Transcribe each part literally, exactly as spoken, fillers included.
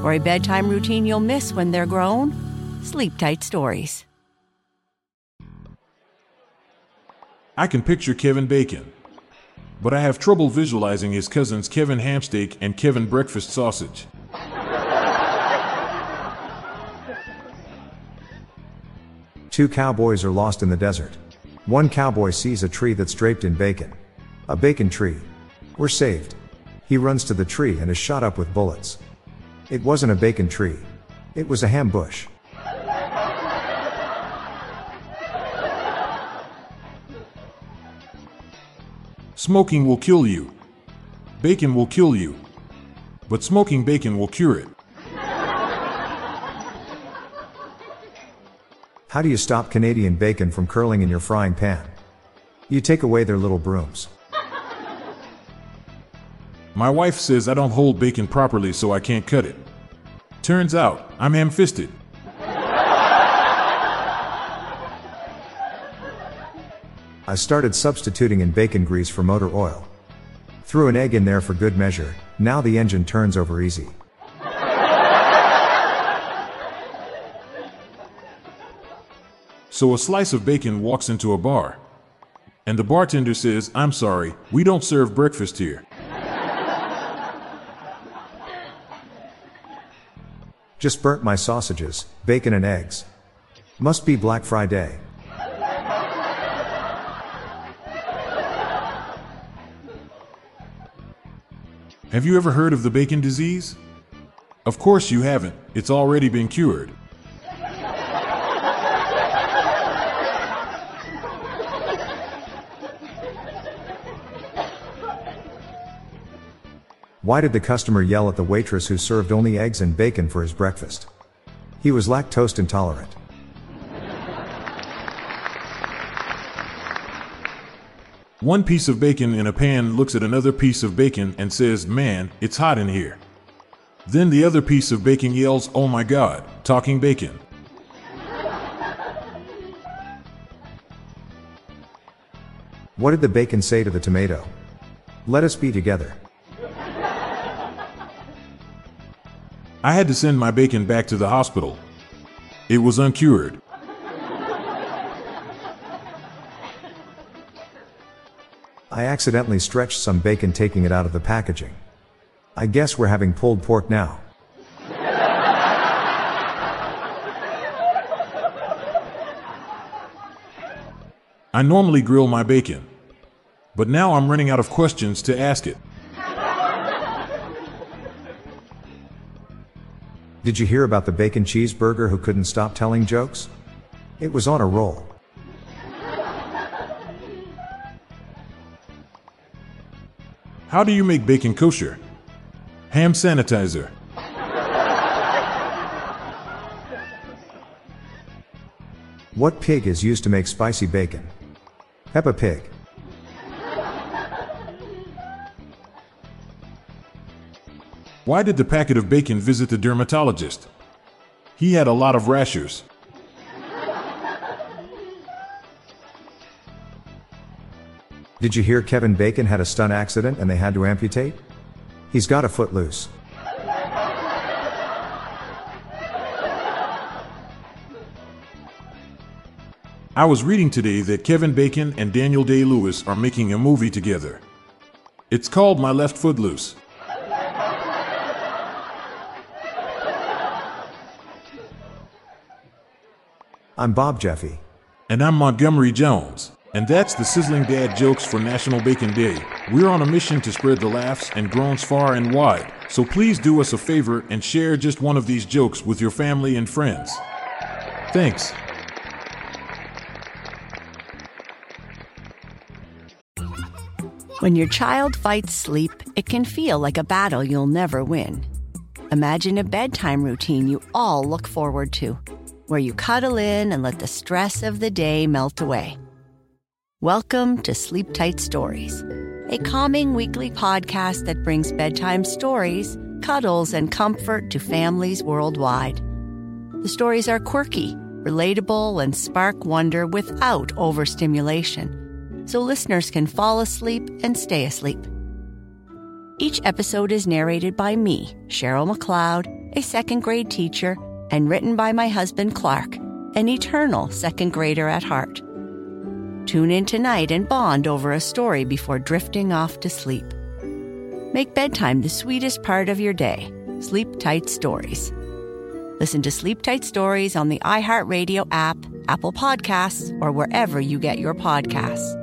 For a bedtime routine you'll miss when they're grown, Sleep Tight Stories. I can picture Kevin Bacon, but I have trouble visualizing his cousins Kevin Hamsteak and Kevin Breakfast Sausage. Two cowboys are lost in the desert. One cowboy sees a tree that's draped in bacon. A bacon tree. We're saved. He runs to the tree and is shot up with bullets. It wasn't a bacon tree. It was a ham bush. Smoking will kill you. Bacon will kill you. But smoking bacon will cure it. How do you stop Canadian bacon from curling in your frying pan? You take away their little brooms. My wife says I don't hold bacon properly, so I can't cut it. Turns out, I'm ham-fisted. I started substituting in bacon grease for motor oil. Threw an egg in there for good measure. Now the engine turns over easy. So a slice of bacon walks into a bar. And the bartender says, "I'm sorry, we don't serve breakfast here." Just burnt my sausages, bacon and eggs. Must be Black Friday. Have you ever heard of the bacon disease? Of course you haven't. It's already been cured. Why did the customer yell at the waitress who served only eggs and bacon for his breakfast? He was lactose intolerant. One piece of bacon in a pan looks at another piece of bacon and says, "Man, it's hot in here." Then the other piece of bacon yells, "Oh my God," talking bacon. What did the bacon say to the tomato? "Let us be together." I had to send my bacon back to the hospital. It was uncured. I accidentally stretched some bacon taking it out of the packaging. I guess we're having pulled pork now. I normally grill my bacon, but now I'm running out of questions to ask it. Did you hear about the bacon cheeseburger who couldn't stop telling jokes? It was on a roll. How do you make bacon kosher? Ham sanitizer. What pig is used to make spicy bacon? Peppa Pig. Why did the packet of bacon visit the dermatologist? He had a lot of rashers. Did you hear Kevin Bacon had a stunt accident and they had to amputate? He's got a foot loose. I was reading today that Kevin Bacon and Daniel Day-Lewis are making a movie together. It's called My Left Foot Loose. I'm Bob Jeffy. And I'm Montgomery Jones. And that's the Sizzling Dad Jokes for National Bacon Day. We're on a mission to spread the laughs and groans far and wide. So please do us a favor and share just one of these jokes with your family and friends. Thanks. When your child fights sleep, it can feel like a battle you'll never win. Imagine a bedtime routine you all look forward to, where you cuddle in and let the stress of the day melt away. Welcome to Sleep Tight Stories, a calming weekly podcast that brings bedtime stories, cuddles, and comfort to families worldwide. The stories are quirky, relatable, and spark wonder without overstimulation, so listeners can fall asleep and stay asleep. Each episode is narrated by me, Cheryl McLeod, a second grade teacher, and written by my husband, Clark, an eternal second grader at heart. Tune in tonight and bond over a story before drifting off to sleep. Make bedtime the sweetest part of your day. Sleep Tight Stories. Listen to Sleep Tight Stories on the iHeartRadio app, Apple Podcasts, or wherever you get your podcasts.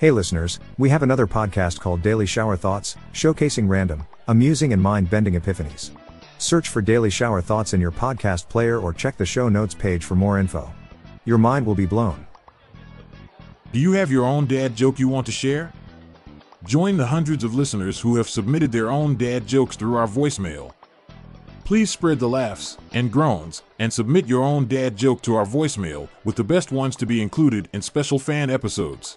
Hey listeners, we have another podcast called Daily Shower Thoughts, showcasing random, amusing and mind-bending epiphanies. Search for Daily Shower Thoughts in your podcast player or check the show notes page for more info. Your mind will be blown. Do you have your own dad joke you want to share? Join the hundreds of listeners who have submitted their own dad jokes through our voicemail. Please spread the laughs and groans and submit your own dad joke to our voicemail, with the best ones to be included in special fan episodes.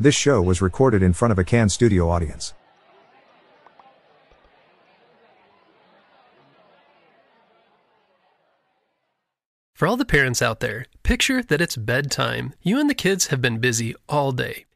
This show was recorded in front of a canned studio audience. For all the parents out there, picture that it's bedtime. You and the kids have been busy all day.